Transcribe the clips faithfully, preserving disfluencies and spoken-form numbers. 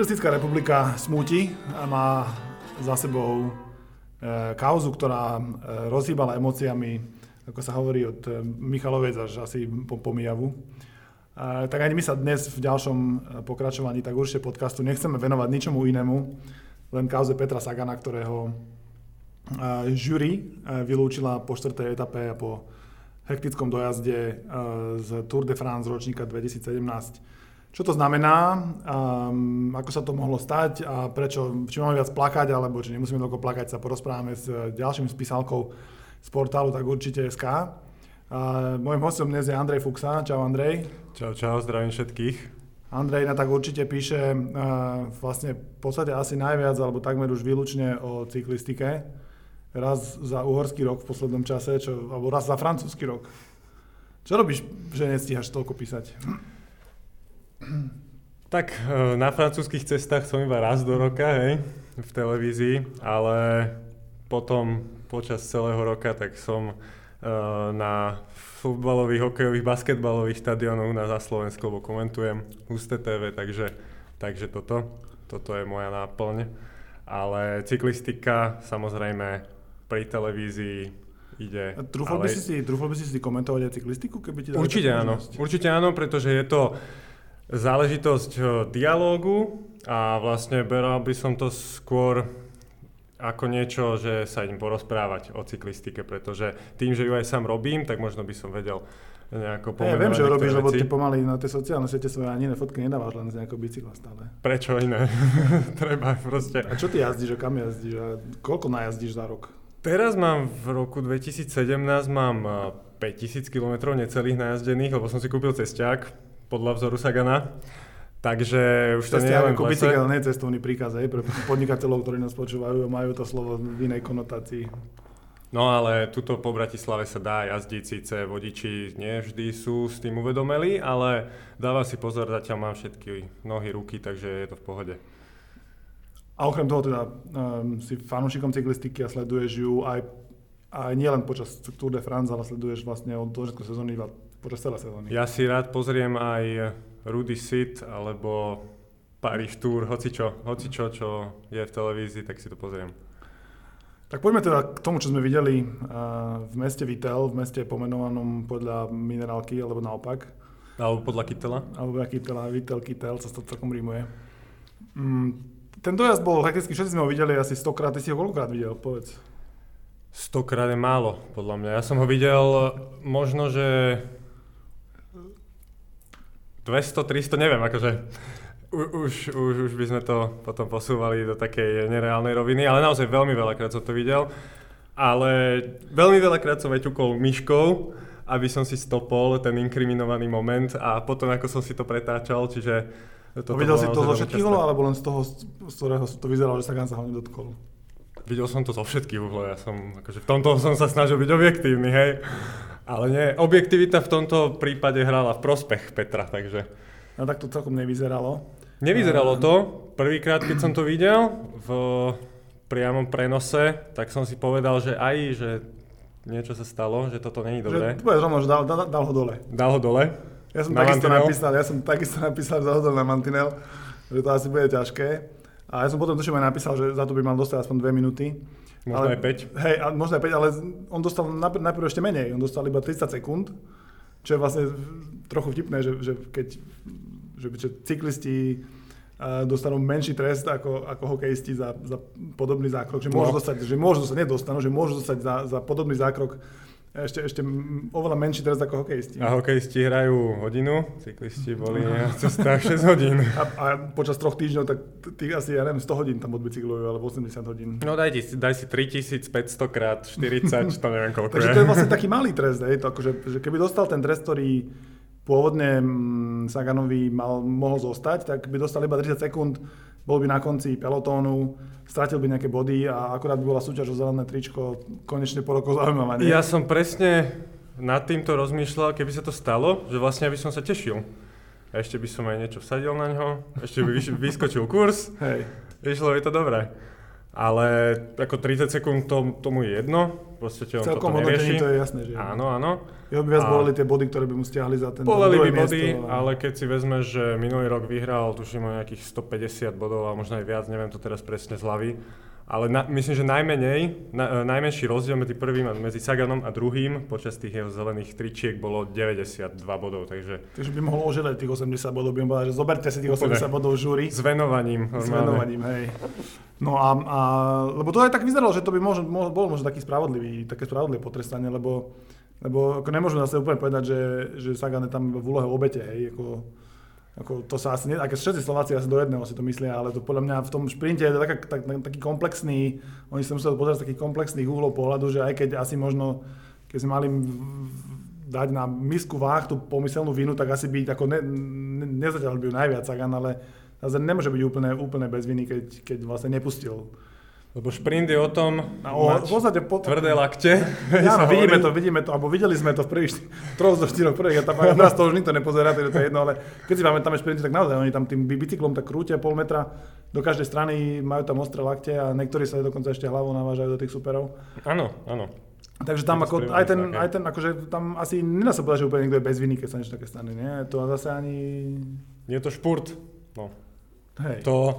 Cyklistická republika smúti a má za sebou e, kauzu, ktorá e, rozhýbala emóciami, ako sa hovorí, od e, Michaloviec až asi po, po Myjavu. E, tak ani my sa dnes v ďalšom pokračovaní tak určite podcastu nechceme venovať ničomu inému, len kauze Petra Sagana, ktorého e, žúri e, vylúčila po štvrtej etape a po hektickom dojazde e, z Tour de France ročníka dvetisícsedemnásť. Čo to znamená, um, ako sa to mohlo stať a prečo, či máme viac plakať, alebo či nemusíme toľko plakať, sa porozprávame s ďalším spísalkou z portálu Takurčite.sk. Uh, mojím hostom dnes je Andrej Fuxa. Čau Andrej. Čau, čau, zdravím všetkých. Andrej na Takurčite píše uh, vlastne v podstate asi najviac, alebo takmer už výlučne o cyklistike. Raz za uhorský rok v poslednom čase, čo, alebo raz za francúzsky rok. Čo robíš, že nestíhaš toľko písať? Tak na francúzskych cestách som iba raz do roka, hej, v televízii, ale potom počas celého roka tak som e, na futbalových, hokejových, basketbalových štadiónoch na za Slovensko, lebo komentujem Husté té vé, takže, takže toto, toto je moja náplň. Ale cyklistika samozrejme pri televízii ide. A trúfal, ale... by si, trúfal by si si komentovať aj cyklistiku? Keby ti určite áno, určite áno, pretože je to záležitosť dialógu a vlastne beral by som to skôr ako niečo, že sa idem porozprávať o cyklistike, pretože tým, že ju aj sám robím, tak možno by som vedel nejako pomenovať. Ja viem, že robíš, lebo ty pomaly na tie sociálne siete svoje ani iné fotky nedávaš, len z nejakého bicykla stále. Prečo iné? Treba proste. A čo ty jazdíš, a kam jazdíš a koľko najazdíš za rok? Teraz mám v roku dvetisícsedemnásť mám päťtisíc kilometrov necelých najazdených, lebo som si kúpil cesťák podľa vzoru Sagana. Takže už to nie je len v lese. Bicykel nie je cestovný príkaz aj pre podnikateľov, ktorí nás počúvajú a majú to slovo v inej konotácii. No ale tuto po Bratislave sa dá jazdiť, síce vodiči nevždy sú s tým uvedomeli, ale dávam si pozor, zatiaľ mám všetky nohy, ruky, takže je to v pohode. A okrem toho teda um, si fanúšikom cyklistiky a sleduješ ju aj, aj nielen počas Tour de France, ale sleduješ vlastne od dĺžku sezóny iba počas celé sezóny. Ja si rád pozriem aj Rudy Sit alebo Paris Tour, hocičo, hocičo, čo je v televízii, tak si to pozriem. Tak poďme teda k tomu, čo sme videli uh, v meste Vittel, v meste pomenovanom podľa minerálky, alebo naopak. Alebo podľa Kytela. Alebo podľa Kytela, Vittel, Kytel, sa to celkom rímuje. Mm, ten dojazd bol hektický, všetci sme ho videli asi stokrát, ty si ho koľkokrát videl, povedz. Stokrát je málo, podľa mňa. Ja som ho videl možno, že dvesto, tristo, neviem, akože U, už, už, už by sme to potom posúvali do takej nereálnej roviny, ale naozaj veľmi veľakrát som to videl. Ale veľmi veľakrát som aj ťukol myškou, aby som si stopol ten inkriminovaný moment a potom ako som si to pretáčal, čiže... To videl si to zo všetkých uhlov, alebo len z toho, z ktorého to vyzeralo, že Sagan sa ho nedotkol? Videl som to zo všetkých uhlov, ja som, akože v tomto som sa snažil byť objektívny, hej. Ale nie, objektivita v tomto prípade hrala v prospech Petra, takže... No tak to celkom nevyzeralo. Nevyzeralo to. Prvýkrát, keď som to videl v priamom prenose, tak som si povedal, že aj, že niečo sa stalo, že toto není dobré. Že, povedz rovno, že dal, dal, dal ho dole. Dal ho dole? Ja som na takisto mantinel. napísal, ja som takisto napísal, že dal ho dole na mantinel, že to asi bude ťažké. A ja som potom tuším aj napísal, že za to by mal dostať aspoň dve minúty. Možno ale, aj päť. Hej, možno aj päť, ale on dostal najprv, najprv ešte menej. On dostal iba tridsať sekúnd, čo je vlastne trochu vtipné, že, že keď že, že cyklisti uh, dostanú menší trest ako, ako hokejisti za, za podobný zákrok. Že môžu no. dostať, že môžu dostať, nedostanú, že môžu dostať za, za podobný zákrok ešte, ešte oveľa menší trest ako hokejisti. A hokejisti hrajú hodinu, cyklisti boli na cestách šesť hodín. A, a počas troch týždňov, tak tých asi, ja neviem, sto hodín tam odbicyklujú, alebo osemdesiat hodín. No daj, ti, daj si tritisícpäťsto krát štyridsať, to neviem koľko. Takže to je vlastne taký malý trest, hej, to akože, že keby dostal ten trest, ktorý pôvodne Saganovi mal, mohol zostať, tak by dostal iba tridsať sekúnd, bol by na konci pelotónu, stratil by nejaké body a akorát by bola súťaž o zelené tričko konečne po roku zaujímavá. Ja som presne nad týmto rozmýšľal, keby sa to stalo, že vlastne by som sa tešil. A ešte by som aj niečo vsadil na ňo, ešte by vyskočil kurz, hej. Išlo by to dobré. Ale ako tridsať sekúnd to, tomu je jedno, proste on toto nerieši. Celkom hodnotení to je jasné, že áno, áno. Ja by viac boleli tie body, ktoré by mu stiahli za ten druhé miesto. Boleli by body, ale keď si vezmeš, že minulý rok vyhral tuším o nejakých stopäťdesiat bodov a možno aj viac, neviem to teraz presne z hlavy. Ale na, myslím, že najmenej, na, najmenší rozdiel medzi prvým a medzi Saganom a druhým počas tých jeho zelených tričiek bolo deväťdesiatdva bodov, takže... Takže by mohol ožerať tých osemdesiat bodov, by mohol, že zoberte si tých úplne. osemdesiat bodov žúri. S venovaním. S venovaním, hej. No a, a... Lebo to aj tak vyzeralo, že to by možno, bol možno taký spravodlivý, také spravodlivé potrestanie, lebo, lebo ako nemôžeme zase úplne povedať, že, že Sagan je tam v úlohe obete, hej, ako... Ako to sa asi, ako všetci Slováci asi do jedného si to myslia, ale to podľa mňa v tom šprinte je to tak, tak, taký komplexný, oni sa museli pozerať z takých komplexných uhlov pohľadu, že aj keď asi možno, keď sme mali dať na misku váh tú pomyselnú vinu, tak asi byť ako ne, ne, nezatiaľ by ju najviac Sagan, ale zase nemôže byť úplne, úplne bez viny, keď, keď vlastne nepustil. Lebo šprint je o tom o, mať po... tvrdé lakte. Áno, vidíme to, vidíme to, alebo videli sme to v prvých troch zo štyroch prvých etapách, nás to už nikto nepozerá, to je jedno, ale keď si máme tam šprinty, tak naozaj oni tam tým bicyklom tak krútia pol metra, do každej strany majú tam ostré lakte a niektorí sa dokonca ešte hlavou navážajú do tých superov. Áno, áno. Takže tam ako, aj ten, aj ten, akože tam asi nedá sa povedať, že úplne niekto je bez viny, keď sa niečo také stane, nie? To zase ani... Je to šport, no. Hej. To...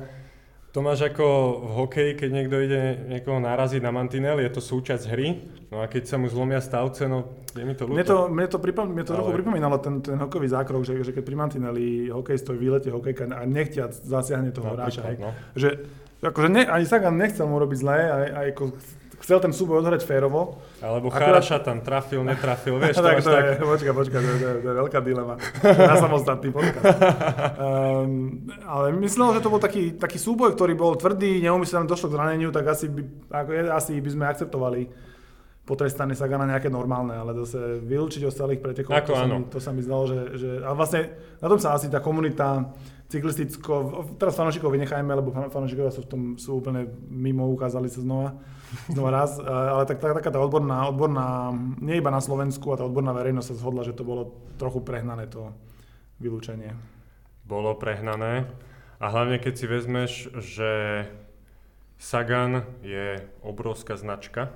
To máš ako v hokeji, keď niekto ide niekoho naraziť na mantinel, je to súčasť hry, no a keď sa mu zlomia stavce, no je mi to ľúto. Mne to, mne to, pripom- mne to Ale... trochu pripomínalo ten, ten hokejový zákrok, že, že keď pri mantineli hokejistov vylete hokejka a nechtiac zasiahne toho hráča. No, no. Že akože ne, ani Sagan nechcel mu robiť zlé, aj, aj ako... Chcel ten súboj odhrať férovo. Alebo Charaša tam trafil, netrafil, vieš, to tak, to tak... je, počka, počka, to je, to je, to je veľká dilema. Na samostatný podcast. Um, ale myslel, že to bol taký, taký súboj, ktorý bol tvrdý, neumyslel, došlo k zraneniu, tak asi by, ako, asi by sme akceptovali potrestanie Sagana nejaké normálne, ale zase vylúčiť od celých pretekov, to, to sa mi zdalo, že, že... A vlastne na tom sa asi tá komunita cyklisticko, teraz fanošikov vynechajme, lebo fanošikovia sú v tom sú úplne mimo, ukázali sa znova, znova raz, ale tak, tak, taká tá odborná, odborná, nie iba na Slovensku, a tá odborná verejnosť sa zhodla, že to bolo trochu prehnané to vylúčenie. Bolo prehnané a hlavne keď si vezmeš, že Sagan je obrovská značka,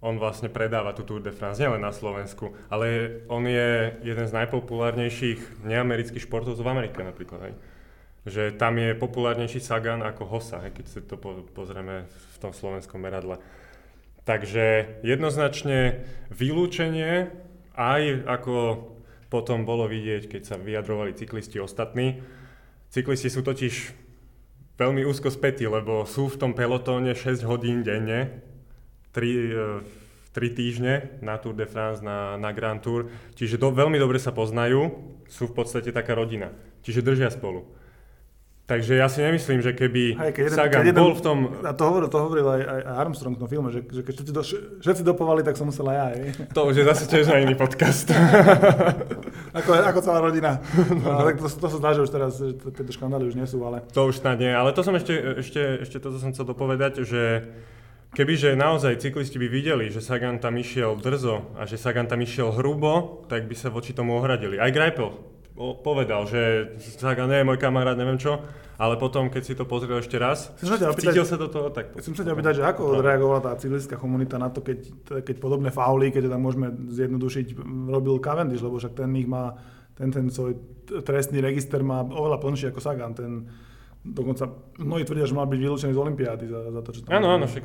on vlastne predáva tú Tour de France, nielen na Slovensku, ale on je jeden z najpopulárnejších neamerických športov v Amerike napríklad, hej. Že tam je populárnejší Sagan ako Hossa, keď si to po- pozrieme v tom slovenskom meradle. Takže jednoznačne vylúčenie, aj ako potom bolo vidieť, keď sa vyjadrovali cyklisti ostatní. Cyklisti sú totiž veľmi úzko spätí, lebo sú v tom pelotóne šesť hodín denne, tri týždne na Tour de France, na, na Grand Tour. Čiže do, veľmi dobre sa poznajú, sú v podstate taká rodina, čiže držia spolu. Takže ja si nemyslím, že keby aj, keď Sagan keď bol v tom... A to hovoril, to hovoril aj, aj Armstrong v tom filme, že, že keď všetci, do, všetci dopovali, tak som musel aj ja. To už je zase tiež na iný podcast. ako, ako celá rodina. No, no. Tak to, to sa zdá, že už teraz tieto škandály už nie sú, ale... To už snad nie, ale to som ešte, ešte, ešte toto som chcel dopovedať, že kebyže naozaj cyklisti by videli, že Sagan tam išiel drzo a že Sagan tam išiel hrubo, tak by sa voči tomu ohradili. Aj Greipel povedal, že Sagan nie je môj kamarát, neviem čo, ale potom, keď si to pozrel ešte raz, cítil sa do toho tak. Chcem sa ťa opýtať, že ako odreagovala tá cyklistická komunita na to, keď, keď podobné fauly, keď tam môžeme zjednodušiť, robil Cavendish, lebo však ten ich má, ten, ten svoj trestný register má oveľa plnší ako Sagan, ten dokonca mnohí tvrdia, že mal byť vylúčený z olympiády za, za to, čo tam... Áno, áno, však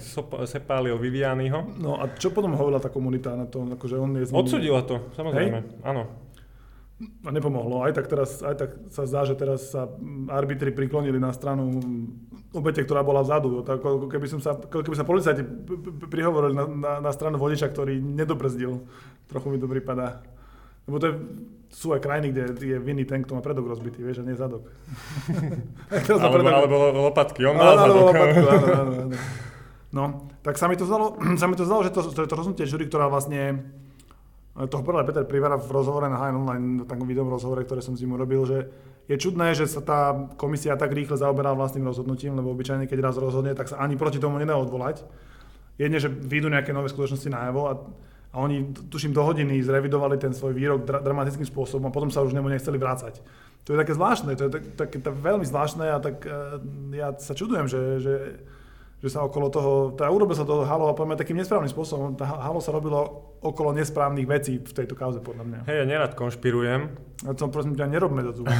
sepálil Vivianiho. No a čo potom hovorila tá komunita na tom, akože on je... Zmenu... Odsudila to, samozrejme, hej? Áno. A nepomohlo. Aj tak, teraz, aj tak sa zdá, že teraz sa arbitri priklonili na stranu obete, ktorá bola vzadu. Tak, keby, som sa, keby sa policajti prihovorili na, na, na stranu vodiča, ktorý nedobrzdil, trochu mi to pripadá. Lebo to je, sú aj krajiny, kde je vinný ten, kto má predok rozbitý, vieš, a nie zadok. alebo, alebo lopatky, on má zadok. Lopatku, áno, áno, áno. No, tak sa mi to zdalo, sa mi to zdalo, že to, to je to rozhodnutie žúri, ktorá vlastne... Toho prvá Peter Privara v rozhovore na há en online, v takom videom rozhovore, ktoré som s ním urobil, že je čudné, že sa tá komisia tak rýchle zaoberá vlastným rozhodnutím, lebo obyčajne, keď raz rozhodne, tak sa ani proti tomu nedá odvolať. Jedne, že vyjdú nejaké nové skutočnosti najavo a, a oni, tuším, do hodiny zrevidovali ten svoj výrok dra- dramatickým spôsobom a potom sa už nemu nechceli vrácať. To je také zvláštne, to je tak, tak, tak, tak veľmi zvláštne a tak ja sa čudujem, že, že že sa okolo toho, tá urobil sa to halo a poďme takým nesprávnym spôsobom, tá halo sa robilo okolo nesprávnych vecí v tejto kauze podľa mňa. Hej, ja nerad konšpirujem. Ja to prosím ťa nerobme za zúba.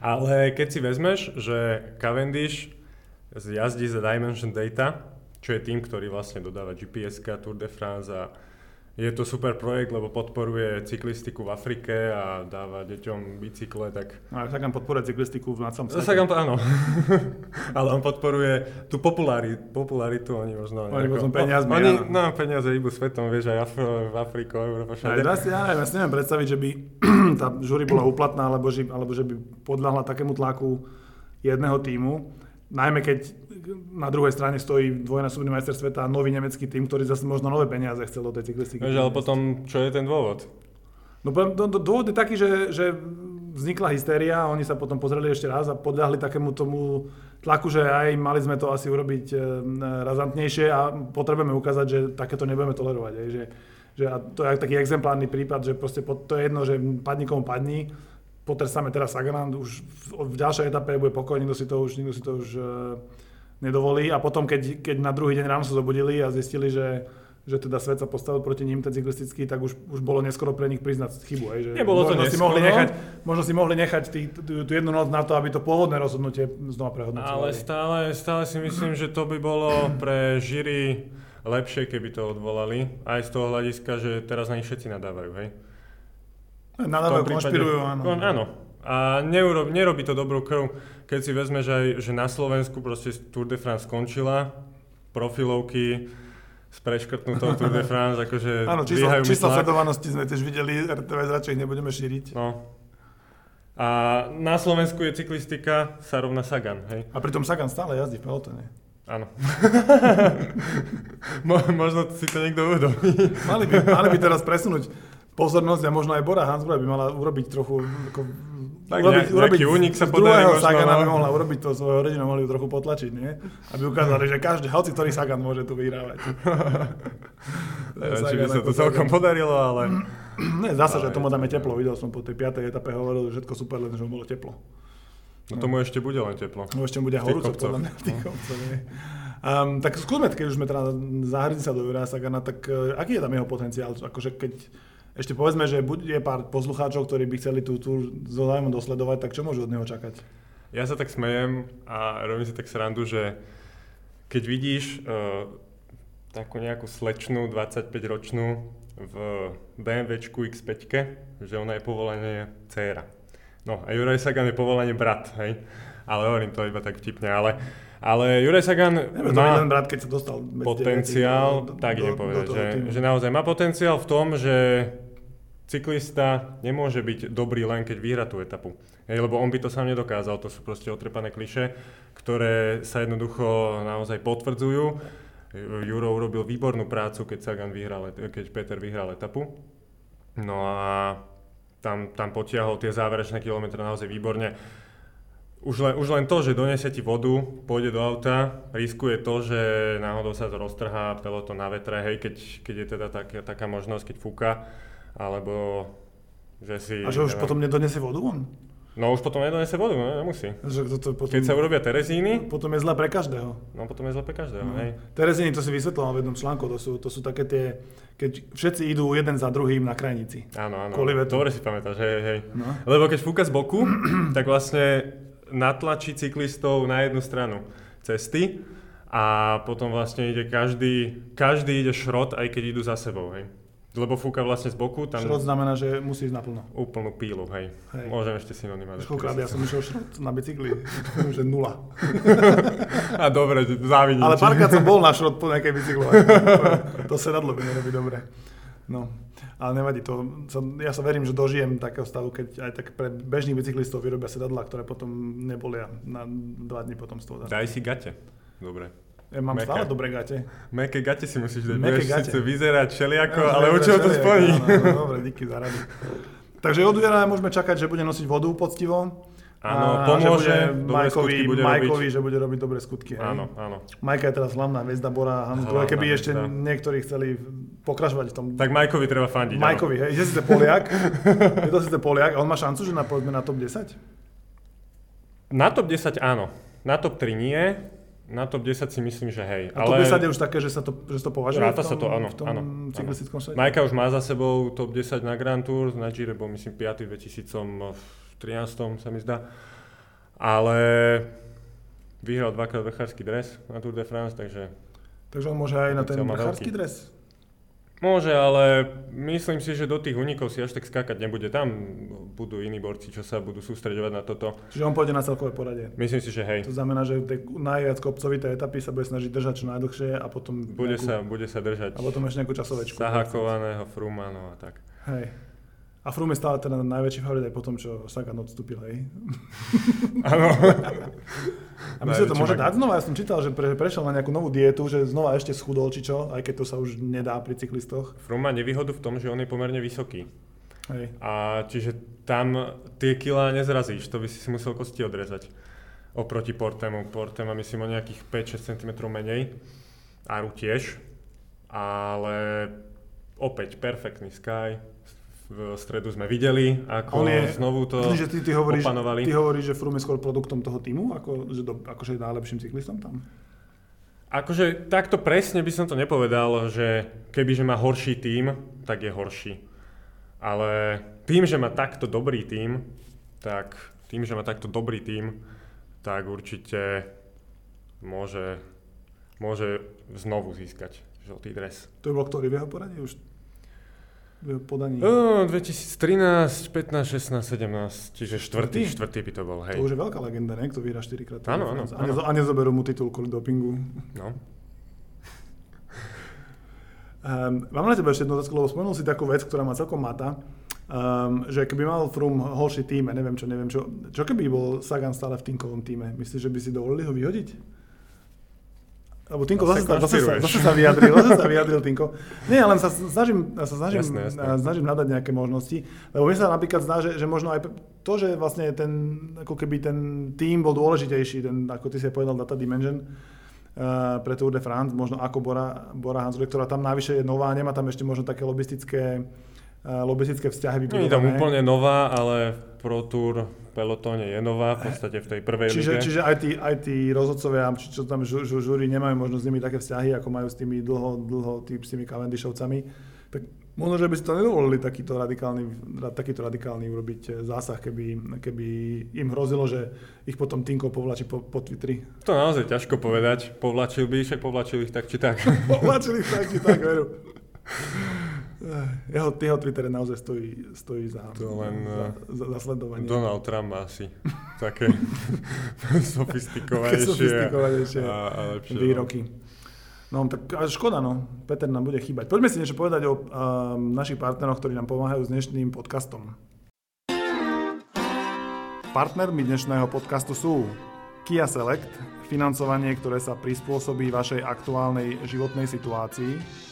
Ale keď si vezmeš, že Cavendish jazdí za Dimension Data, čo je tým, ktorý vlastne dodáva G P S-ka, Tour de France a je to super projekt, lebo podporuje cyklistiku v Afrike a dáva deťom bicykle, tak... Ale Sagan podporuje cyklistiku v celom svete. Sagan, áno. Ale on podporuje tú popularitu, popularitu oni možno... Oni možno peniazmi, áno. No, peniaze ibu svetom, vieš, aj Afro, v Afriku, Európa, všade. Ja si ja, ja neviem predstaviť, že by tá žúri bola úplatná, alebo že, alebo že by podľahla takému tlaku jedného tímu, najmä keď... Na druhej strane stojí dvojnásobný majster sveta a nový nemecký tým, ktorý zase možno nové peniaze chcel do tej cyklistiky. Veď, ale potom, čo je ten dôvod? No dôvod je taký, že, že vznikla hystéria, oni sa potom pozreli ešte raz a podľahli takému tomu tlaku, že aj mali sme to asi urobiť razantnejšie a potrebujeme ukázať, že takéto nebudeme tolerovať. Aj, že, že a to je taký exemplárny prípad, že proste pod, to je jedno, že padni komu padni, potrestáme teraz Sagana, už v, v ďalšej etape bude pokoj, nikto si to už... Nikto si to už nedovolí a potom, keď, keď na druhý deň ráno sa zobudili a zistili, že, že teda svet sa postavil proti ním, ten cyklistický, tak už, už bolo neskoro pre nich priznať chybu. Aj, že nebolo to neskoro. Si mohli nechať, možno si mohli nechať tý, tú, tú jednu noc na to, aby to pôvodné rozhodnutie znova prehodnocovali. Ale stále, stále si myslím, že to by bolo pre žiri lepšie, keby to odvolali. Aj z toho hľadiska, že teraz na nich všetci nadávajú, hej? Nadávajú, konšpirujú, áno. Kon, áno. A neurob, nerobí to dobrú krv, keď si vezmeš aj, že na Slovensku proste Tour de France skončila, profilovky s preškrtnutou Tour de France, akože áno, dvíhajú mi tlak. Áno, čísla sledovanosti sme tiež videli, er té vé radšej nebudeme šíriť. No. A na Slovensku je cyklistika, sa rovná Sagan, hej? A pritom Sagan stále jazdí v pelotone. Áno. Mo- možno si to niekto uvedomí. mali, by, mali by teraz presunúť pozornosť a možno aj Bora-Hansgrohe by mala urobiť trochu... Ako, tak urobiť, nejaký únik sa podarí možno. Sagana by mohla urobiť to, svojho rodinu mohli ju trochu potlačiť, nie? Aby ukázali, že každý, hoci ktorý Sagan môže tu vyhrávať. Neviem, či by sa to celkom podarilo, ale... Ne, zase, ale že tomu dáme teplo. Videl som po tej piatej etape hovoril, že všetko super, len že mu bolo teplo. No tomu ešte bude len teplo. No ešte bude horúco, podľa mňa, v tých kopcoch, nie? Um, tak skúsme, keď už sme teda zahrli sa do Juraja Sagana, tak uh, aký je tam jeho potenciál? Akože keď... Ešte povedzme, že je pár poslucháčov, ktorí by chceli tú túr so zájmom dosledovať, tak čo môžu od neho čakať? Ja sa tak smejem a robím si tak srandu, že keď vidíš uh, takú nejakú slečnú dvadsaťpäťročnú v BMWčku iks päťke, že ona je povolanie dcéra. No a Juraj Sagan je povolanie brat, hej? Ale hovorím to iba tak vtipne, ale, ale Juraj Sagan Nebe, má len brat, keď sa dostal potenciál, do, tak idem povedať, že, že naozaj má potenciál v tom, že cyklista nemôže byť dobrý len keď vyhrá tú etapu. Hej, lebo on by to sám nedokázal, to sú proste otrepané klišé, ktoré sa jednoducho naozaj potvrdzujú. Juro urobil výbornú prácu, keď Sagan vyhral, keď Peter vyhral etapu. No a tam, tam potiahol tie záverečné kilometre naozaj výborne. Už len, už len to, že donesie ti vodu, pôjde do auta, riskuje to, že náhodou sa to roztrhá peloton na vetre, hej, keď, keď je teda tak, taká možnosť, keď fúka. Alebo že si... A že už neviem, potom nedonesie vodu on? No už potom nedonesie vodu, ne, nemusí. Že to, to potom, keď sa urobia Terezíny... Potom je zle pre každého. No potom je zle pre každého, no. Hej. Terezíny, to si vysvetloval v jednom článku, to sú, to sú také tie... Keď všetci idú jeden za druhým na krajnici. Áno, áno, dobre si pamätáš, hej, hej. No. Lebo keď fúka z boku, tak vlastne natlačí cyklistov na jednu stranu cesty a potom vlastne ide každý, každý ide šrot, aj keď idú za sebou, hej. Lebo fúka vlastne z boku. Tam... Šrot znamená, že musí ísť naplno. Úplnú pílu, hej. hej. Môžem ešte synonymať. Koľkokrát ja som išiel šrot na bicykli, že nula. A dobre, závidím. Ale párkrát som bol na šrot po nejakej bicyklu. To sedadlo by nerobí dobre. No, ale nevadí to. Ja sa verím, že dožijem takého stavu, keď aj tak pre bežných bicyklistov vyrobia sedadla, ktoré potom nebolia na dva dni potom z toho. Daj si gate. Dobre. Ja mám Meka. Stále dobré gate. Meké gate si musíš dať, budeš síce vyzerať všeliako, ja, ale u čoho to splní. No, no, dobre, díky za radu. Takže od Juraja môžeme čakať, že bude nosiť vodu poctivo. Áno, pomôže, dobré skutky bude Majkovi, robiť. Že bude robiť dobré skutky. Áno, aj? Áno. Majka je teraz hlavná hviezda Bora-Hansgrohe, keby ešte hviezda. Niektorí chceli pokračovať v tom. Tak Majkovi treba fandiť. Majkovi, hej, je síce Poliak, je to síce Poliak, on má šancu, že na, povedzme na top desať? Na top desať áno, na top tri nie. Na top desať si myslím, že hej. A ale... top desať je už také, že sa to, že to považuje Ráta v tom, sa to, áno, v tom áno, cyklistickom svete? Majka už má za sebou top desať na Grand Tour, na Gire bol myslím piaty v dvetisíctrinásť sa mi zdá. Ale vyhral dvakrát vrechársky dres na Tour de France, takže... Takže on môže aj na ten vrechársky dres? Môže, ale myslím si, že do tých unikov si až tak skákať nebude. Tam budú iní borci, čo sa budú sústreďovať na toto. Čiže on pôjde na celkové poradie? Myslím si, že hej. To znamená, že tie najviac kopcovité etapy sa bude snažiť držať čo najdlhšie a potom... Bude, nejakú, sa, bude sa držať... A potom ešte nejakú časovečku. Sahakovaného, Froomanova a tak. Hej. A Froome je stále teda najväčší favorit aj po tom, čo Sagan odstúpil, hej? Áno. A my si to môže dať znova? Ja som čítal, že pre, prešiel na nejakú novú dietu, že znova ešte schudol, či čo, aj keď to sa už nedá pri cyklistoch. Froome má nevýhodu v tom, že on je pomerne vysoký. Hej. A čiže tam tie kilá nezrazíš, to by si si musel kosti odrezať oproti Portemu. Portema myslím o nejakých päť až šesť centimetrov menej, Aru tiež, ale opäť perfektný Sky. V stredu sme videli, ako je, znovu to myslím, že ty, ty hovoríš, opanovali. Ty hovoríš, že Froome je skôr produktom toho týmu, ako, že do, akože je najlepším cyklistom tam? Akože takto presne by som to nepovedal, že kebyže má horší tým, tak je horší. Ale tým, že má takto dobrý tým, tak tým, že má takto dobrý tým, tak určite môže, môže znovu získať žltý dres. To je bol ktorý v jeho poradí už? Podaní. Oh, dvetisíctrinásť, pätnásť, šestnásť, sedemnásť, čiže štvrtý, štvrtý by to bol, hej. To už je veľká legenda, ne? Kto vyhrá štyrikrát. Áno, áno. A, nezo- a nezoberú mu titul kvôli dopingu. No. Um, mám na tebe ešte jednu otázku, lebo spomenul si takú vec, ktorá ma celkom mata, um, že keby mal Froome horší tým, neviem čo, neviem čo, čo keby bol Sagan stále v týmkovom týme? Myslíš, že by si dovolili ho vyhodiť? Lebo Tinko, zase, zase, zase, zase sa vyjadril, zase sa vyjadril Tinko. Nie, len sa snažím, sa snažím, jasné, jasné. snažím nadať nejaké možnosti, lebo mi sa napríklad zná, že, že možno aj to, že vlastne ten, ako keby ten tým bol dôležitejší, ten, ako ty si povedal, Data Dimension, uh, pre Tour de France, možno ako Bora, Bora-Hansgrohe, ktorá tam navyše je nová, nemá tam ešte možno také lobistické, uh, lobistické vzťahy vybudované. Nie je tam úplne nová, ale Pro Tour... pelotóne je nová, v podstate v tej prvej čiže, lige. Čiže aj tí, aj tí rozhodcovia, či čo tam žu, žu, žúri, nemajú možno s nimi také vzťahy, ako majú s tými dlho, dlho tým, s tými Cavendishovcami. Tak možno, že by si to nedovolili takýto radikálny, takýto radikálny urobiť zásah, keby, keby im hrozilo, že ich potom Tinko povlačí po, po Twitteri. To naozaj ťažko povedať. Povlačil by, však povlačil ich tak, či tak. Povlačil ich tak, či tak, veru. Jeho, jeho Twitter naozaj stojí, stojí za, len, za, za, za sledovanie. Donald Trump asi také sofistikovanejšie, sofistikovanejšie a, a lepšie výroky. No tak škoda, no. Peter nám bude chýbať. Poďme si niečo povedať o um, našich partneroch, ktorí nám pomáhajú s dnešným podcastom. Partnermi dnešného podcastu sú Kia Select, financovanie, ktoré sa prispôsobí vašej aktuálnej životnej situácii.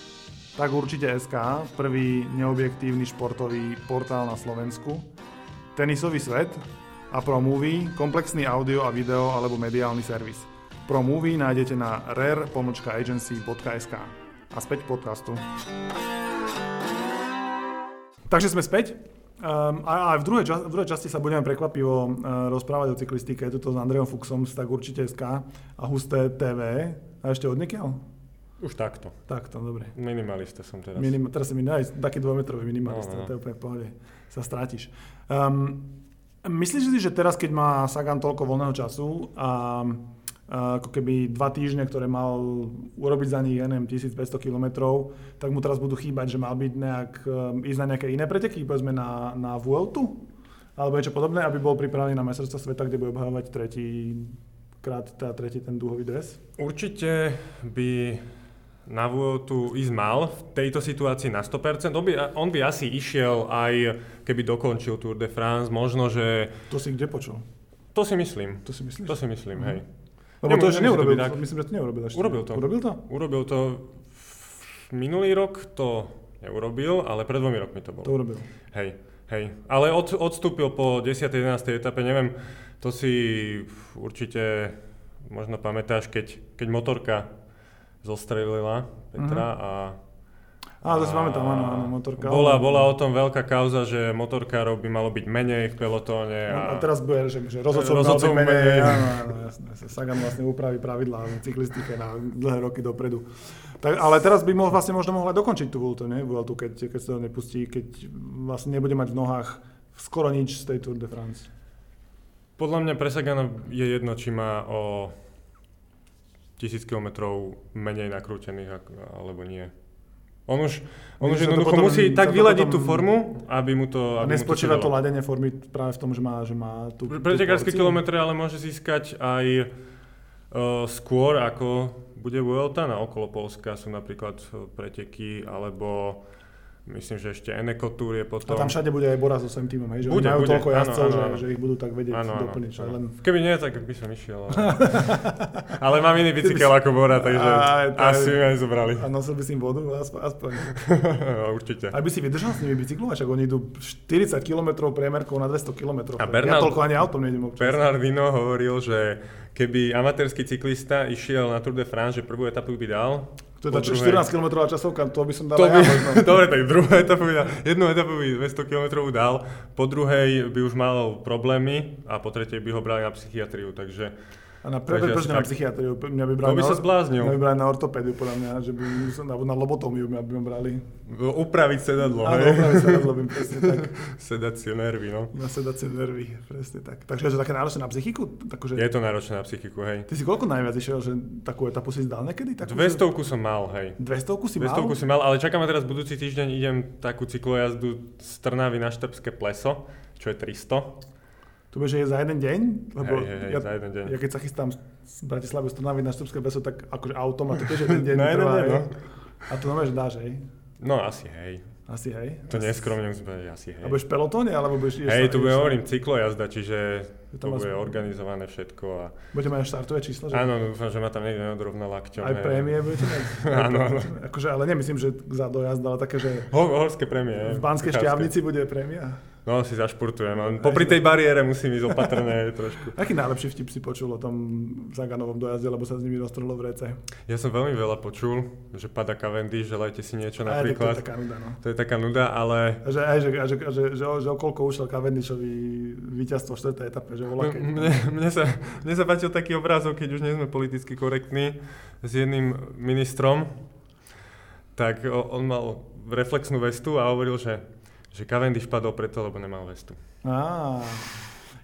Takurčite bodka es ká, prvý neobjektívny športový portál na Slovensku, Tenisový svet a ProMovie, komplexný audio a video alebo mediálny servis. ProMovie nájdete na rare pomlčka agency bodka es ká. A späť podcastu. Takže sme späť. Um, a aj v druhej, čas- v druhej časti sa budeme prekvapivo uh, rozprávať o cyklistike. Tuto s Andrejom Fuxom z Takurčite bodka es ká a Husté té vé. A ešte odniekiaľ? Už takto. Takto, dobre. Minimalista som teraz. Minim, teraz som aj taký dvojmetrový minimalista, no, no. To je úplne v pohode. Sa strátiš. Um, myslíš si, že teraz, keď má Sagan toľko voľného času a, a ako keby dva týždne, ktoré mal urobiť za nich, ja neviem, tisícpäťsto kilometrov, tak mu teraz budú chýbať, že mal byť nejak, um, ísť na nejaké iné preteky, povedzme na, na Vueltu? Alebo niečo podobné, aby bol pripravený na majstrovstvá sveta, kde bude obhajovať tretí krát, teda tretí ten dúhový dres? Určite by na Vueltu ísť mal v tejto situácii na sto percent. On by, on by asi išiel aj, keby dokončil Tour de France, možno, že... To si kde počul? To si myslím. To si myslíš? To si myslím, mm. hej. Lebo to ešte neurobil, to, myslím, že to neurobil ešte. Urobil to. Urobil to? Urobil to. Minulý rok to neurobil, ale pred dvomi rokmi to bolo. To urobil. Hej, hej. Ale od, odstúpil po desiatej jedenástej etape, neviem, to si určite možno pamätáš, keď, keď motorka zostrelila Petra uh-huh. a Á, to si máme tam, áno, áno, motorka. Bola, bola o tom veľká kauza, že motorkárov by malo byť menej v pelotóne. A, a teraz bude, že, že rozhodcov malo byť menej. menej. Áno, áno, jasné. Sagan vlastne upraví pravidlá v cyklistike na dlhé roky dopredu. Tak, ale teraz by mo, vlastne možno mohla dokončiť tú Vueltu, ne? Vueltu, keď, keď sa to nepustí, keď vlastne nebude mať v nohách skoro nič z tej Tour de France. Podľa mňa pre Sagana je jedno, či má o tisíc kilometrov menej nakrútených, alebo nie. On už, on už jednoducho potom, musí tak vyladiť tú formu, aby mu to... Aby nespočíva mu to, to ladenie formy práve v tom, že má, že má tú... Pretekárske kilometre ale môže získať aj uh, skôr, ako bude Vuelta. Na okolo Polska sú napríklad preteky, alebo myslím, že ešte Eneco Tour je potom... A tam všade bude aj Bora so svojím tímom, hej? Že bude, majú bude, toľko jazdcov, že, že ich budú tak vedieť ano, doplniť. Ano, len... Keby nie, tak by som išiel. Ale, ale mám iný bicykel ako Bora, takže aj, aj, asi by ma nezobrali. A nosil by si im vodu? Aspoň. aspoň. Určite. Aj by si vydržal s nimi bicyklu? Však oni idú štyridsať kilometrov priemerkou na dvesto kilometrov. A Bernard, ja toľko ani autom nejdem občas. Bernard Vino hovoril, že keby amatérsky cyklista išiel na Tour de France, že prvú etapu by dal. To je tá štrnásť kilometrová časovka, to by som dal to by, ja možno. Dobre, tak druhú etapu by dal. Jednu etapu by dvesto kilometrov dal, po druhej by už mal problémy a po tretej by ho brali na psychiatriu, takže... A na prvé prečo na psychiatriu, mňa by brali to by na, sa zbláznil. Mňa by brali na ortopédiu, podľa mňa, že by na lobotómiu mňa by ma brali. Upraviť sedadlo, hej? Áno, upraviť sedadlo by presne tak. Sedacie nervy, no. Na sedacie nervy, presne tak. Takže je to také náročné na psychiku? Takže... Je to náročné na psychiku, hej. Ty si koľko najviac išiel, že takú etapu si zdal niekedy? dvestovku že... som mal, hej. dvestovku si mal? dvestovku si mal, ale čakáme teraz budúci týždeň, idem takú cyklojazdu z Trnavy na Štrbské Pleso, čo je tristo. To bude, že je za jeden deň, lebo hej, hej, ja, za jeden deň. Ja keď sa chystám z Bratislavy z Trnavy na Štrbské Pleso, tak akože autom a to tiež jeden deň trvá. No. A to znamená, že dáš, hej? No asi hej. Asi hej? To asi... neskromne musím povedať, asi hej. A budeš v pelotóne, alebo budeš... Hej, tu bude, hovorím, cyklojazda, čiže to bude spolu organizované všetko a... Budete mať štartové číslo, že? Áno, dúfam, že ma tam niekde neodrovná lakťom. Aj prémie budete mať? Áno, áno. Akože, ale nemyslím, že za dojazd, ale také, že... Horské prémie. V Banskej Štiavnici bude prémia. No, si zašportujem, ale popri tej bariére musím ísť opatrné trošku. Aký najlepší vtip si počul o tom Saganovom dojazde, lebo sa s nimi roztrhlo v rece? Ja som veľmi veľa počul, že pada Cavendish, želajte si niečo aj, napríklad. To je taká nuda, no. To je taká nuda, ale... A že, aj, že, že, že, že, že okolko ušiel Cavendishovi víťazstvo v štvrtej etape, že voľa keď... Mne, mne, sa, mne sa páčil taký obrázok, keď už nie sme politicky korektní, s jedným ministrom, tak on mal reflexnú vestu a hovoril, že že Cavendish padol preto, lebo nemal vestu. Á,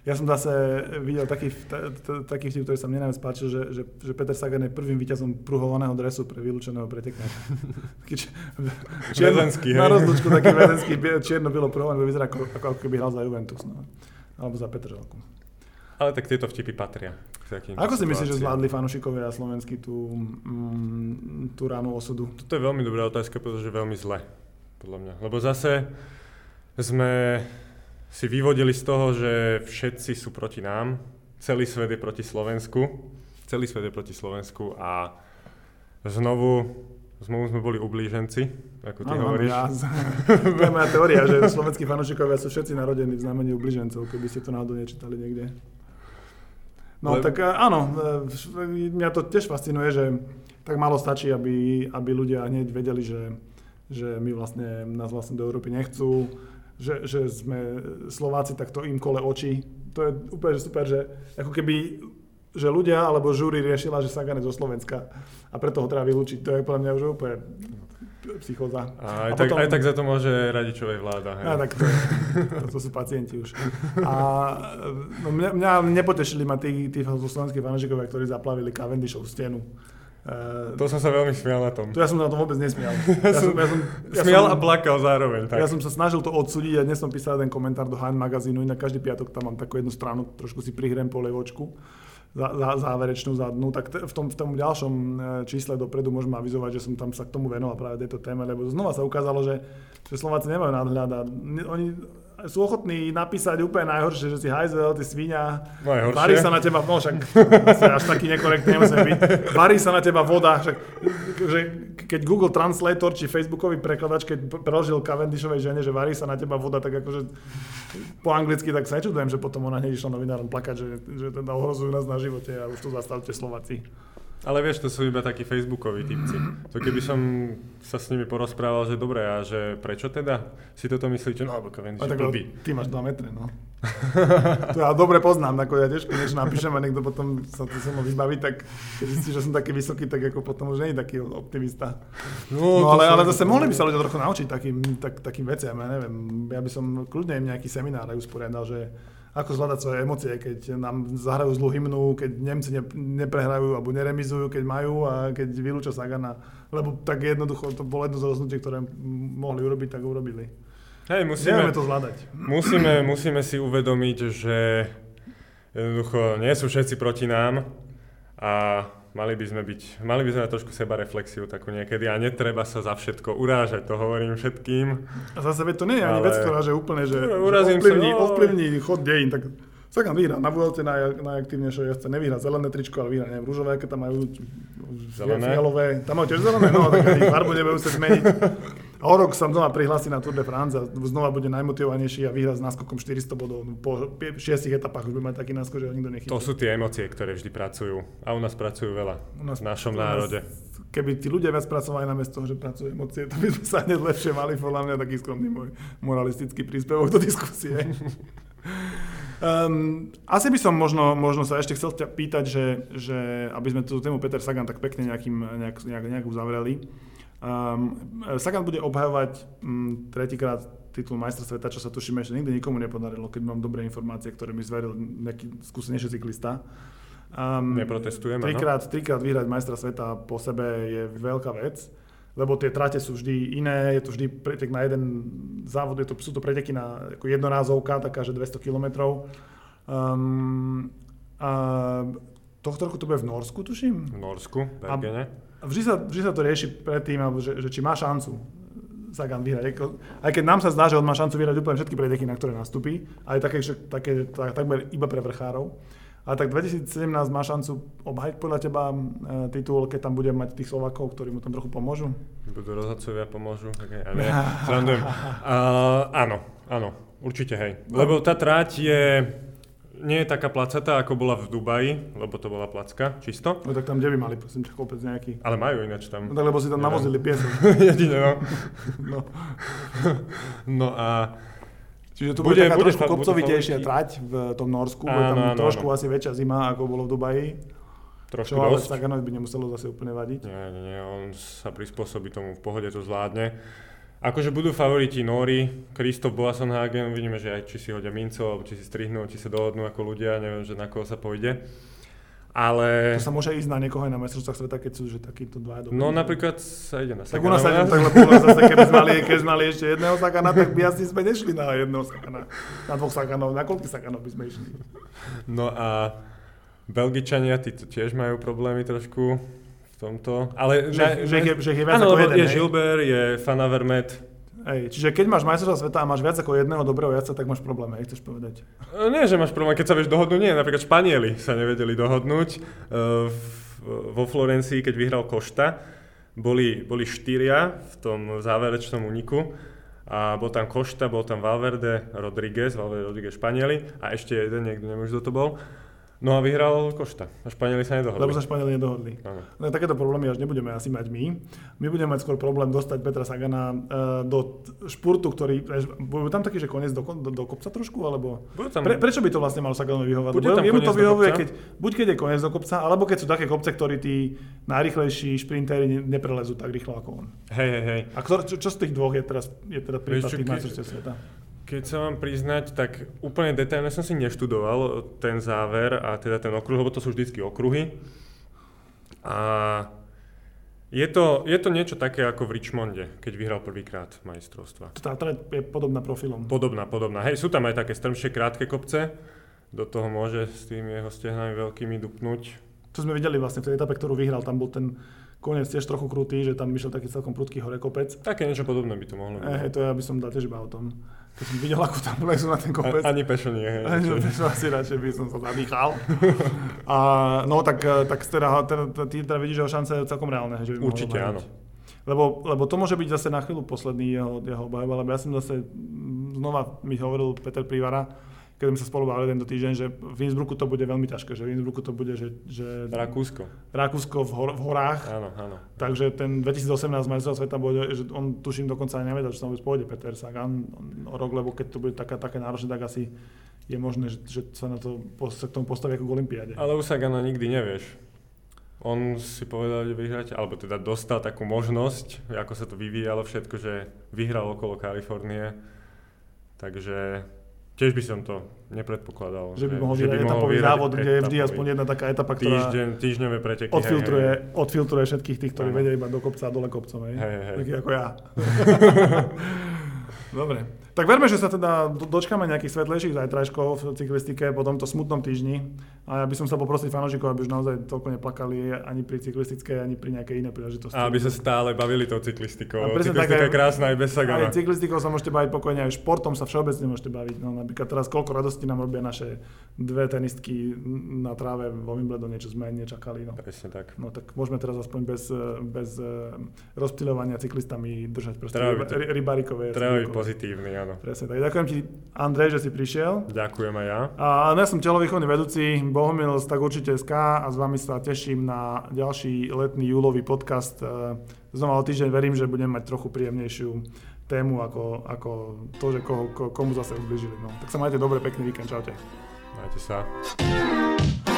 ja som zase videl taký, taký vtip, ktorý sa mne najviac páčil, že, že, že Peter Sagan je prvým víťazom pruhovaného dresu pre vylúčeného preteknára. Vezenský, hej. Na rozlučku taký vezenský, čierno-bielo pruhované, vyzerá ako, ako, ako keby hral za Juventus, no. Alebo za Petržalku. Ale tak tieto vtipy patria. Ako si myslíš, že zvládli fanúšikovia slovenskí tú, mm, tú ránu osudu? Toto je veľmi dobrá otázka, pretože veľmi zle, podľa mňa. Lebo zase sme si vyvodili z toho, že všetci sú proti nám, celý svet je proti Slovensku, celý svet je proti Slovensku a znovu, znovu sme boli ublíženci, ako ty ano, hovoríš. Ja, to je moja teória, že slovenskí fanúšikovia sú všetci narodení v znamení ublížencov, keby ste to náhodou nečítali niekde. No Le... tak áno, mňa to tiež fascinuje, že tak málo stačí, aby, aby ľudia hneď vedeli, že, že my vlastne, nás vlastne do Európy nechcú. Že, že sme Slováci, tak to im kole očí. To je úplne že super, že ako keby že ľudia alebo žúri riešila, že Sagan je zo Slovenska a preto ho treba vylúčiť. To je podľa mňa už úplne psychóza. A aj, a potom, tak, aj tak za to môže Radičovej vláda. Hej. A tak to, to sú pacienti už. A no mňa, mňa nepotešili ma tí, tí slovenskí fanúšikovia, ktorí zaplavili Cavendishov stenu. Uh, to som sa veľmi smial na tom. To ja som na tom vôbec nesmial. Ja som, ja som, ja smial som, a plakal zároveň. Tak. Ja som sa snažil to odsúdiť a dnes som písal ten komentár do há en magazínu, inak každý piatok tam mám takú jednu stranu, trošku si prihrem po levočku, za, za, záverečnú zadnú. Tak t- v, tom, v tom ďalšom čísle dopredu môžem avizovať, že som tam sa k tomu venoval práve tejto téme, lebo znova sa ukázalo, že, že Slováci nemajú nadhľad a oni sú ochotní napísať úplne najhoršie, že si hajzel, ty svinia, varí sa na teba, no však až taký nekorektný nemusím byť, varí sa na teba voda, však, že keď Google Translator či Facebookový prekladač, keď preložil Cavendishovej žene, že varí sa na teba voda, tak akože po anglicky, tak sa nečudujem, že potom ona hneď išla novinárom plakať, že, že teda ohrozujú nás na živote a už to zastavte Slováci. Ale vieš, to sú iba takí facebookoví typci. To keby som sa s nimi porozprával, že dobre, a že prečo teda si toto myslíte? No, alebo Cavendish je blbý. Ty máš dva metre, no. To ja dobre poznám, ako ja tiež, keď niečo napíšem a niekto potom sa to som ho vybaví, tak keď zistí, že som taký vysoký, tak ako potom už nie je taký optimista. No, no ale, ale zase mohli by sa ľudia trochu naučiť takým, tak, takým veciam, ja neviem. Ja by som kľudne im nejaký seminár aj usporiadal, že ako zvládať svoje emócie, keď nám zahrajú zlú hymnu, keď Nemci ne, neprehrajú alebo neremizujú, keď majú a keď vylúčia Sagana. Lebo tak jednoducho, to bolo jedno z rozhodnutí, ktoré mohli urobiť, tak urobili. Hej, musíme to zvládať. Musíme, musíme si uvedomiť, že jednoducho nie sú všetci proti nám a mali by sme byť, mali by sme na trošku sebareflexiu takú niekedy a netreba sa za všetko urážať, to hovorím všetkým. A zase to nie je ani ale... vec, ktorá že úplne, že, že ovplyvní, sa, no... ovplyvní chod dejín, tak Sagan vyhrá na Vuelte naj, najaktívnejšie jazdce, nevyhrá zelené tričko, ale vyhrá, neviem, ružové, aké tam majú fialové, tam majú tiež zelené, no tak ani farbu nebudú sa zmeniť. A o rok sa znova prihlási na Tour de France a znova bude najmotivovanejší a vyhrá s náskokom štyristo bodov, po šiestich etapách už bude mať taký náskok, že ho nikto nechytí. To sú tie emócie, ktoré vždy pracujú a u nás pracujú veľa, u nás, v našom národe. Keby tí ľudia viac pracovali namiesto toho, že pracujú emócie, to by sme sa hneď lepšie mali, podľa mňa taký skromný môj moralistický príspevok do diskusie. Um, asi by som možno, možno sa ešte chcel ťa pýtať, že, že aby sme tú tému Peter Sagan tak pekne nejakým, nejak, nejak, nejak uzavreli. Um, Sagan bude obhajovať um, tretíkrát titul majstra sveta, čo sa tušíme ešte nikdy nikomu nepodarilo, keď mám dobré informácie, ktoré mi zveril nejaký skúsenejší cyklista. Um, Neprotestujeme, trikrát, no? Trikrát vyhrať majstra sveta po sebe je veľká vec. Lebo tie trate sú vždy iné, je to vždy pretek na jeden závod, je to, sú to preteky na ako jednorázovka, taká, že dvesto kilometrov. Um, tohto roku to bude v Norsku, tuším? V Norsku, Bergene. Vždy sa, vždy sa to rieši predtým, že, že či má šancu Sagan vyhrať. Aj keď nám sa zdá, že on má šancu vyhrať úplne všetky preteky, na ktoré nastupí, ale také, také, tak, takmer iba pre vrchárov. A tak dvetisícsedemnásť má šancu obhajiť podľa teba titul, keď tam bude mať tých Slovákov, ktorí mu tam trochu pomôžu? Budú rozhodcovia, pomôžu. Okay, ale srandujem. Uh, áno, áno, určite hej. Lebo tá tráť je, nie je taká placatá, ako bola v Dubaji, lebo to bola placka, čisto. No tak tam kde by mali, prosím ťa, kopec nejaký. Ale majú ináč tam. No tak lebo si tam navozili piesok. Jedine, no. no. no a... Čiže to bude, bude taká bude trošku kopcovitejšia trať v tom Norsku, áno, bude tam áno, trošku áno. Asi väčšia zima, ako bolo v Dubaji. Trošku čo ale Saganovi by nemuselo zase úplne vadiť. Nie, nie, nie, on sa prispôsobí tomu, v pohode to zvládne. Akože budú favoriti Nóri, Kristof Boasson-Hagen, vidíme, že aj či si hodia mincov, či si strihnú, či sa dohodnú ako ľudia, neviem, že na koho sa pôjde. Ale... To sa môže ísť na niekoho aj na majstrovstvách sveta, keď sú že takýto dvaja dobrý. No napríklad sa ide na Sagana. Tak u nás sa ide, tak, lebo u nás zase, keby znali, keby znali ešte jedného Sagana, tak by asi sme nešli na jedného Sagana. Na dvoch Saganov, na koľkých Saganov by sme išli. No a Belgičania, tí tiež majú problémy trošku v tomto. Ale... Že, na, že, je, že je viac áno, ako jeden, je Gilbert, je Van Avermaet. Hej, čiže keď máš majstrovstvá sveta a máš viac ako jedného dobrého jazdca, tak máš problém, hej, chceš povedať? Nie, že máš problém, keď sa vieš dohodnúť, nie, napríklad Španieli sa nevedeli dohodnúť. Vo Florencii, keď vyhral Costa, boli, boli štyria v tom záverečnom úniku a bol tam Costa, bol tam Valverde, Rodriguez, Valverde, Rodriguez, Španieli a ešte jeden, niekto neviem, kto to bol. No a vyhral Costa. A Španieli sa nedohodli. Lebo sa Španieli nedohodli. No, takéto problémy až nebudeme asi mať my. My budeme mať skôr problém dostať Petra Sagana uh, do špurtu, ktorý... Bude tam taký, že koniec do, do, do kopca trošku? Alebo... Tam... Pre, prečo by to vlastne malo Saganovi vyhovať? Bude tam jemu to vyhovuje, keď, buď keď je koniec do kopca, alebo keď sú také kopce, ktorí tí najrychlejší šprintéri neprelezú tak rýchlo ako on. Hej, hej, hej. A ktor, čo, čo z tých dvoch je teraz, je teraz prípad tých majstrovstiev sveta? Keď sa vám priznať, tak úplne detailne som si neštudoval ten záver a teda ten okruh, lebo to sú vždycky okruhy. A je to, je to niečo také ako v Richmonde, keď vyhral prvýkrát majstrovstva. Tá trať je podobná profilom. Podobná, podobná. Hej, sú tam aj také strmšie, krátke kopce. Do toho môže s tými jeho stehnami veľkými dupnúť. To sme videli vlastne v tej etape, ktorú vyhral, tam bol ten... Koniec tiež trochu krutý, že tam išiel taký celkom prudký horekopec. Také niečo podobné by to mohlo byť. E, to ja by som dal tiež iba o tom. Keď som videl, ako tam lezú na ten kopec. A, ani pešo nie. Hej, ani pešo asi radšej by som sa zadýchal. A, no tak, tak teda, teda, ty teda vidíš, že jeho šance je celkom reálne. Že by určite áno. Lebo, lebo to môže byť zase na chvíľu posledný jeho, jeho obhajba, lebo ja som zase, znova mi hovoril Peter Privara, keď sme sa spolu bavili tento týždeň, že v Innsbrucku to bude veľmi ťažké, že v Innsbrucku to bude, že... že Rakúsko. Rakúsko v, hor- v horách. Áno, áno. Takže ten dvetisíc osemnásť majstrov sveta bude, že on tuším dokonca aj nevedel, že sa vôbec pôjde Peter Sagan o rok, lebo keď to bude taká, také náročné, tak asi je možné, že, že sa, na to, sa k tomu postaví ako k olympiáde. Ale u Sagana nikdy nevieš. On si povedal, že vyhrať, alebo teda dostal takú možnosť, ako sa to vyvíjalo všetko, že vyhral okolo Kalifornie. Takže tiež by som to nepredpokladal. Že by mohol vyhrať etapový závod, kde je vždy aspoň jedna taká etapa, ktorá týždeň, týždňové preteky, odfiltruje, hej, hej. odfiltruje všetkých tých, ktorí vedia iba do kopca a dole kopcom. Hej, hej, hej. Taký ako ja. Dobre. Tak verme, že sa teda dočkáme nejakých svetlejších zajtrajškov v cyklistike po tomto smutnom týždni. A ja by som sa poprosil fanúšikov, aby už naozaj toľko neplakali ani pri cyklistickej, ani pri nejakej inej príležitosti. A aby sa stále bavili tou cyklistikou. Cyklistika také, je krásna aj bez Sagana. Aj cyklistikou sa môžete baviť pokojne, aj športom sa všeobecne môžete baviť. No napríklad teraz koľko radosti nám robia naše dve tenistky na tráve vo Wimbledone, do niečo sme nečakali. No. Presne tak. No tak môžeme teraz aspoň bez, bez rozptyľovania cyklistami držať proste rybárikové. Treba byť pozitívny, áno. Presne tak. Ďakujem ti, Andrej, že si prišiel. Ďakujem aj ja. A ja som telovýchovný vedúci Bohumil z Takurčite.sk a s vami sa teším na ďalší letný júlový podcast. Znova o týždeň verím, že budem mať trochu príjemnejšiu tému ako, ako to, že ko, ko, komu zase ublížili. No. Tak sa majte dobre, pekný víkend. Čaute. Majte sa.